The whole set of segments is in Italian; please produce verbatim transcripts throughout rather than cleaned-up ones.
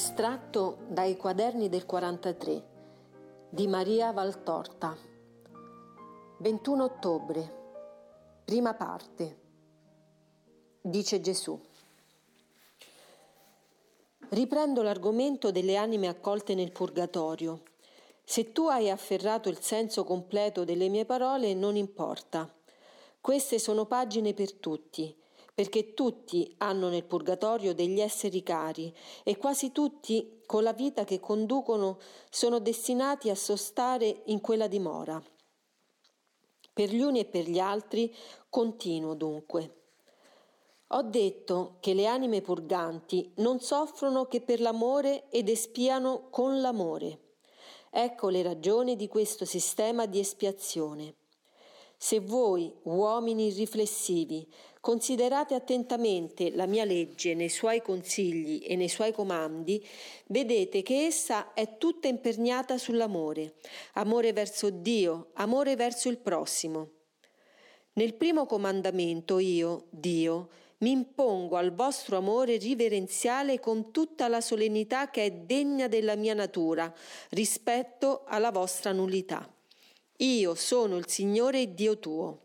Estratto dai Quaderni del quarantatré di Maria Valtorta. ventuno ottobre, prima parte. Dice Gesù: riprendo l'argomento delle anime accolte nel purgatorio. Se tu hai afferrato il senso completo delle mie parole, non importa. Queste sono pagine per tutti, perché tutti hanno nel purgatorio degli esseri cari e quasi tutti, con la vita che conducono, sono destinati a sostare in quella dimora. Per gli uni e per gli altri continuo dunque. Ho detto che le anime purganti non soffrono che per l'amore ed espiano con l'amore. Ecco le ragioni di questo sistema di espiazione. Se voi, uomini riflessivi, considerate attentamente la mia legge nei suoi consigli e nei suoi comandi, vedete che essa è tutta imperniata sull'amore, amore verso Dio, amore verso il prossimo. Nel primo comandamento io, Dio, mi impongo al vostro amore riverenziale con tutta la solennità che è degna della mia natura rispetto alla vostra nullità. Io sono il Signore e Dio tuo.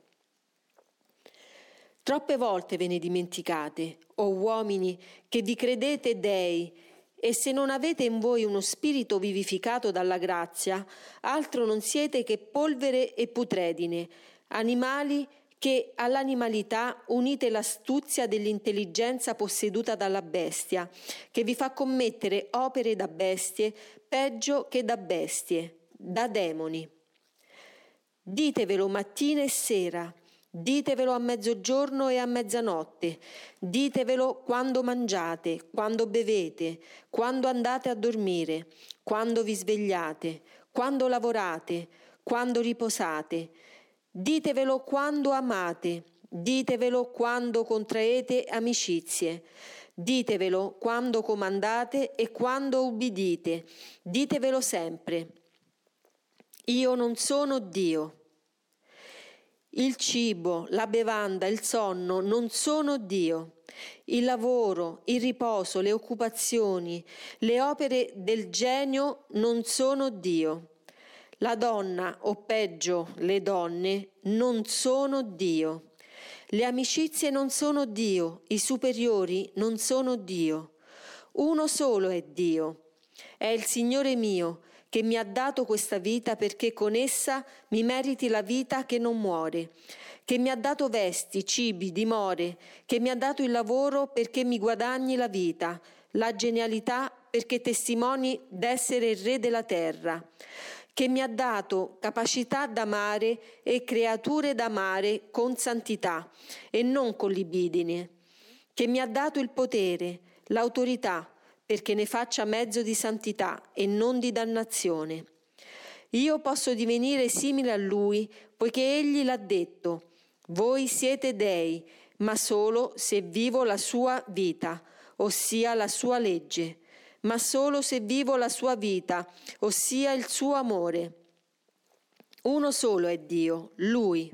Troppe volte ve ne dimenticate, o uomini, che vi credete dei, e se non avete in voi uno spirito vivificato dalla grazia, altro non siete che polvere e putredine, animali che all'animalità unite l'astuzia dell'intelligenza posseduta dalla bestia, che vi fa commettere opere da bestie peggio che da bestie, da demoni. Ditevelo mattina e sera, ditevelo a mezzogiorno e a mezzanotte, ditevelo quando mangiate, quando bevete, quando andate a dormire, quando vi svegliate, quando lavorate, quando riposate, ditevelo quando amate, ditevelo quando contraete amicizie, ditevelo quando comandate e quando ubbidite, ditevelo sempre. Io non sono Dio. Il cibo, la bevanda, il sonno non sono Dio. Il lavoro, il riposo, le occupazioni, le opere del genio non sono Dio. La donna, o peggio, le donne, non sono Dio. Le amicizie non sono Dio, i superiori non sono Dio. Uno solo è Dio. È il Signore mio, che mi ha dato questa vita perché con essa mi meriti la vita che non muore, che mi ha dato vesti, cibi, dimore, che mi ha dato il lavoro perché mi guadagni la vita, la genialità perché testimoni d'essere il re della terra, che mi ha dato capacità d'amare e creature d'amare con santità e non con libidine, che mi ha dato il potere, l'autorità, perché ne faccia mezzo di santità e non di dannazione. Io posso divenire simile a Lui, poiché Egli l'ha detto: voi siete dei, ma solo se vivo la sua vita, ossia la sua legge, ma solo se vivo la sua vita, ossia il suo amore. Uno solo è Dio, Lui.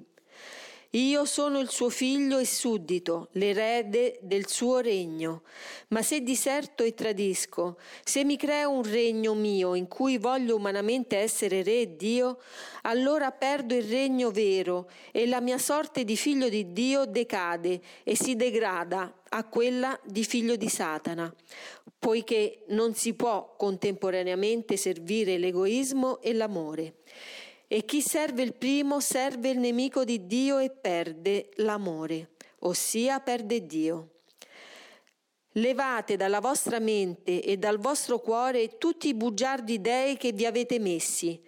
Io sono il suo figlio e suddito, l'erede del suo regno. Ma se diserto e tradisco, se mi creo un regno mio in cui voglio umanamente essere re e Dio, allora perdo il regno vero e la mia sorte di figlio di Dio decade e si degrada a quella di figlio di Satana, poiché non si può contemporaneamente servire l'egoismo e l'amore. E chi serve il primo serve il nemico di Dio e perde l'amore, ossia perde Dio. Levate dalla vostra mente e dal vostro cuore tutti i bugiardi dei che vi avete messi,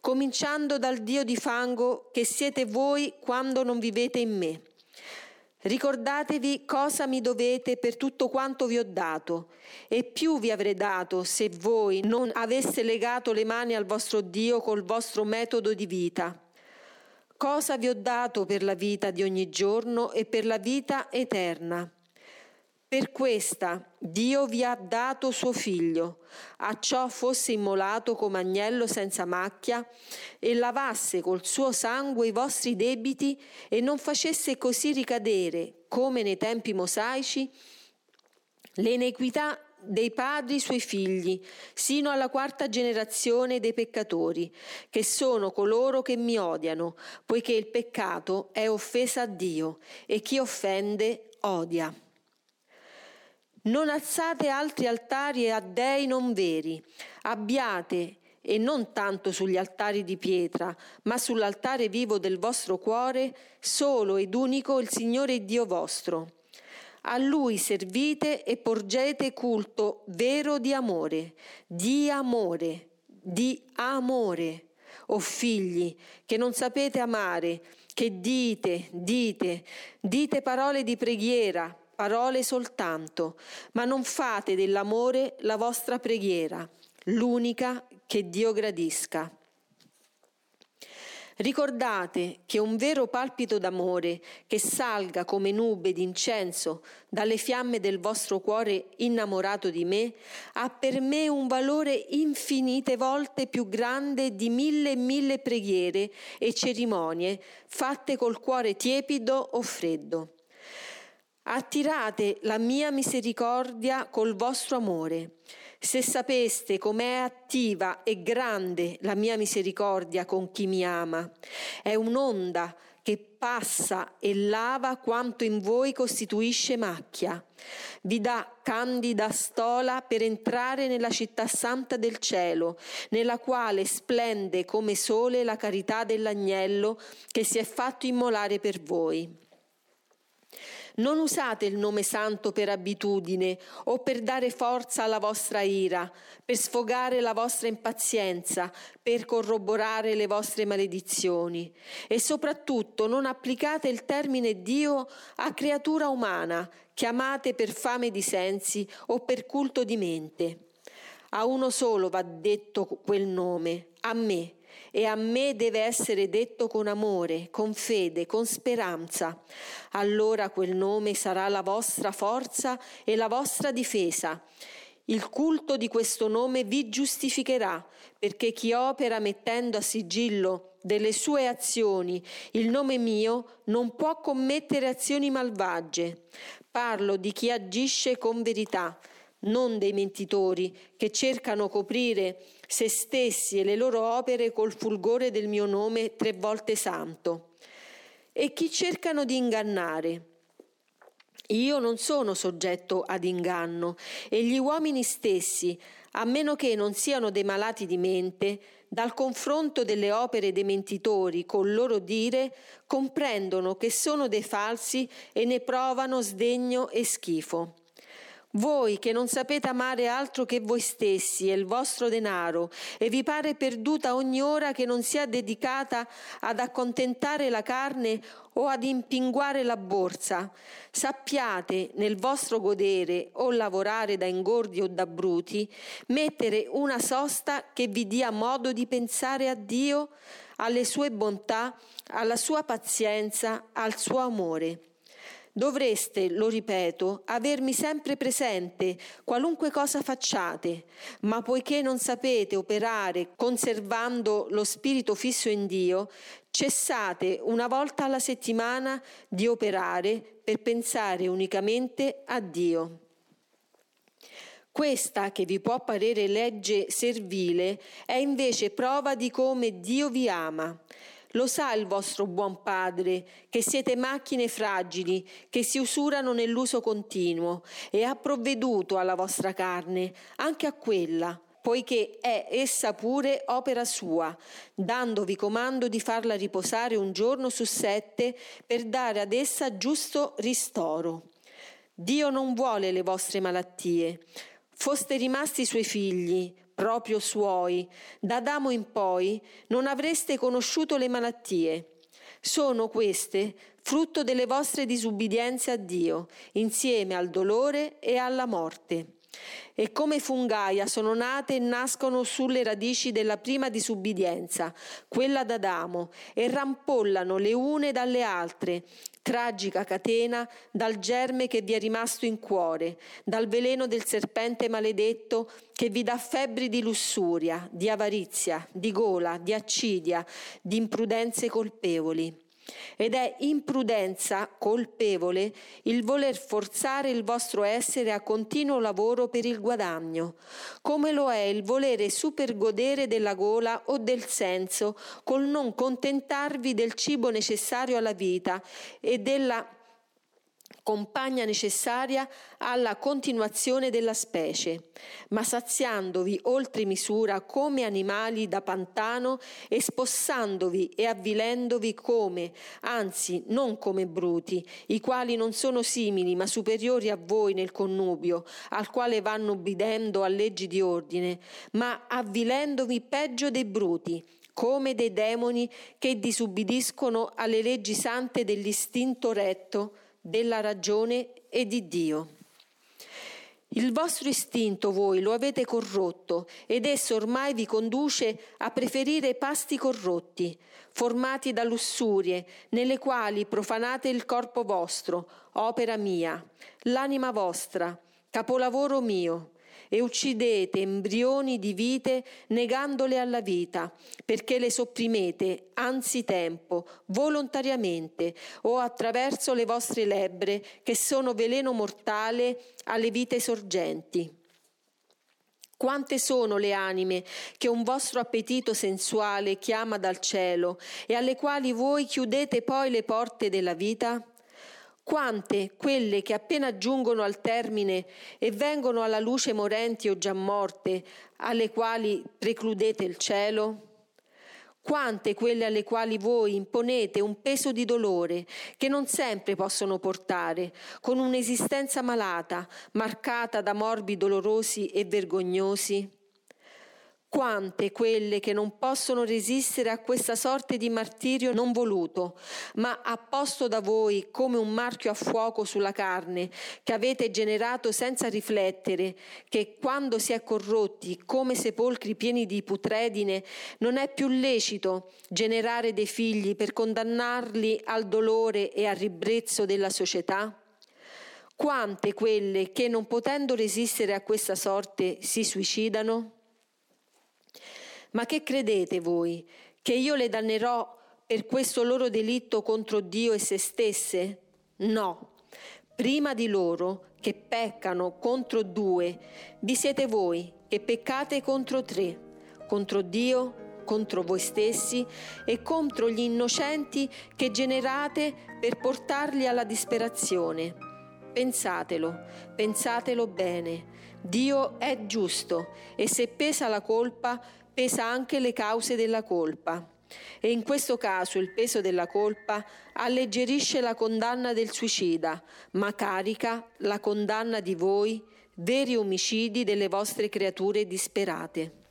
cominciando dal Dio di fango che siete voi quando non vivete in me. Ricordatevi cosa mi dovete per tutto quanto vi ho dato, e più vi avrei dato se voi non aveste legato le mani al vostro Dio col vostro metodo di vita. Cosa vi ho dato per la vita di ogni giorno e per la vita eterna? Per questa Dio vi ha dato suo Figlio, a ciò fosse immolato come agnello senza macchia e lavasse col suo sangue i vostri debiti e non facesse così ricadere, come nei tempi mosaici, l'iniquità dei padri suoi figli, sino alla quarta generazione dei peccatori, che sono coloro che mi odiano, poiché il peccato è offesa a Dio, e chi offende odia. Non alzate altri altari a dei non veri, abbiate, e non tanto sugli altari di pietra, ma sull'altare vivo del vostro cuore, solo ed unico il Signore Dio vostro. A Lui servite e porgete culto vero di amore, di amore, di amore. O figli, che non sapete amare, che dite, dite, dite parole di preghiera, parole soltanto, ma non fate dell'amore la vostra preghiera, l'unica che Dio gradisca. Ricordate che un vero palpito d'amore che salga come nube d'incenso dalle fiamme del vostro cuore innamorato di me ha per me un valore infinite volte più grande di mille e mille preghiere e cerimonie fatte col cuore tiepido o freddo. Attirate la mia misericordia col vostro amore. Se sapeste com'è attiva e grande la mia misericordia con chi mi ama, è un'onda che passa e lava quanto in voi costituisce macchia. Vi dà candida stola per entrare nella città santa del cielo, nella quale splende come sole la carità dell'agnello che si è fatto immolare per voi. Non usate il nome santo per abitudine o per dare forza alla vostra ira, per sfogare la vostra impazienza, per corroborare le vostre maledizioni. E soprattutto non applicate il termine Dio a creatura umana, chiamate per fame di sensi o per culto di mente. A uno solo va detto quel nome, a me. E a me deve essere detto con amore, con fede, con speranza. Allora quel nome sarà la vostra forza e la vostra difesa. Il culto di questo nome vi giustificherà, perché chi opera mettendo a sigillo delle sue azioni il nome mio non può commettere azioni malvagie. Parlo di chi agisce con verità, non dei mentitori che cercano coprire se stessi e le loro opere col fulgore del mio nome tre volte santo, e chi cercano di ingannare. Io non sono soggetto ad inganno, e gli uomini stessi, a meno che non siano dei malati di mente, dal confronto delle opere dei mentitori col loro dire comprendono che sono dei falsi e ne provano sdegno e schifo. Voi che non sapete amare altro che voi stessi e il vostro denaro, e vi pare perduta ogni ora che non sia dedicata ad accontentare la carne o ad impinguare la borsa, sappiate nel vostro godere o lavorare da ingordi o da bruti, mettere una sosta che vi dia modo di pensare a Dio, alle sue bontà, alla sua pazienza, al suo amore. Dovreste, lo ripeto, avermi sempre presente qualunque cosa facciate, ma poiché non sapete operare conservando lo spirito fisso in Dio, cessate una volta alla settimana di operare per pensare unicamente a Dio. Questa, che vi può parere legge servile, è invece prova di come Dio vi ama. Lo sa il vostro buon padre che siete macchine fragili che si usurano nell'uso continuo, e ha provveduto alla vostra carne, anche a quella, poiché è essa pure opera sua, dandovi comando di farla riposare un giorno su sette per dare ad essa giusto ristoro. Dio non vuole le vostre malattie. Foste rimasti suoi figli, proprio suoi, da Adamo in poi non avreste conosciuto le malattie. Sono queste frutto delle vostre disubbidienze a Dio, insieme al dolore e alla morte. E come fungaia sono nate e nascono sulle radici della prima disubbidienza, quella d'Adamo, e rampollano le une dalle altre, tragica catena dal germe che vi è rimasto in cuore, dal veleno del serpente maledetto che vi dà febbri di lussuria, di avarizia, di gola, di accidia, di imprudenze colpevoli. Ed è imprudenza colpevole il voler forzare il vostro essere a continuo lavoro per il guadagno, come lo è il volere supergodere della gola o del senso col non contentarvi del cibo necessario alla vita e della compagna necessaria alla continuazione della specie, ma saziandovi oltre misura come animali da pantano e spossandovi e avvilendovi come, anzi non come bruti, i quali non sono simili ma superiori a voi nel connubio, al quale vanno ubbidendo a leggi di ordine, ma avvilendovi peggio dei bruti, come dei demoni che disubbidiscono alle leggi sante dell'istinto retto, della ragione e di Dio. Il vostro istinto voi lo avete corrotto ed esso ormai vi conduce a preferire pasti corrotti, formati da lussurie, nelle quali profanate il corpo vostro, opera mia, l'anima vostra, capolavoro mio, e uccidete embrioni di vite negandole alla vita, perché le sopprimete anzitempo, volontariamente o attraverso le vostre lebbra che sono veleno mortale alle vite sorgenti. Quante sono le anime che un vostro appetito sensuale chiama dal cielo e alle quali voi chiudete poi le porte della vita? Quante quelle che appena giungono al termine e vengono alla luce morenti o già morte, alle quali precludete il cielo? Quante quelle alle quali voi imponete un peso di dolore che non sempre possono portare, con un'esistenza malata, marcata da morbi dolorosi e vergognosi? Quante quelle che non possono resistere a questa sorte di martirio non voluto, ma apposto da voi come un marchio a fuoco sulla carne, che avete generato senza riflettere, che quando si è corrotti come sepolcri pieni di putredine, non è più lecito generare dei figli per condannarli al dolore e al ribrezzo della società? Quante quelle che non potendo resistere a questa sorte si suicidano? Ma che credete voi? Che io le dannerò per questo loro delitto contro Dio e se stesse? No. Prima di loro, che peccano contro due, vi siete voi che peccate contro tre, contro Dio, contro voi stessi e contro gli innocenti che generate per portarli alla disperazione. Pensatelo, pensatelo bene. Dio è giusto e se pesa la colpa, pesa anche le cause della colpa, e in questo caso il peso della colpa alleggerisce la condanna del suicida, ma carica la condanna di voi, veri omicidi delle vostre creature disperate.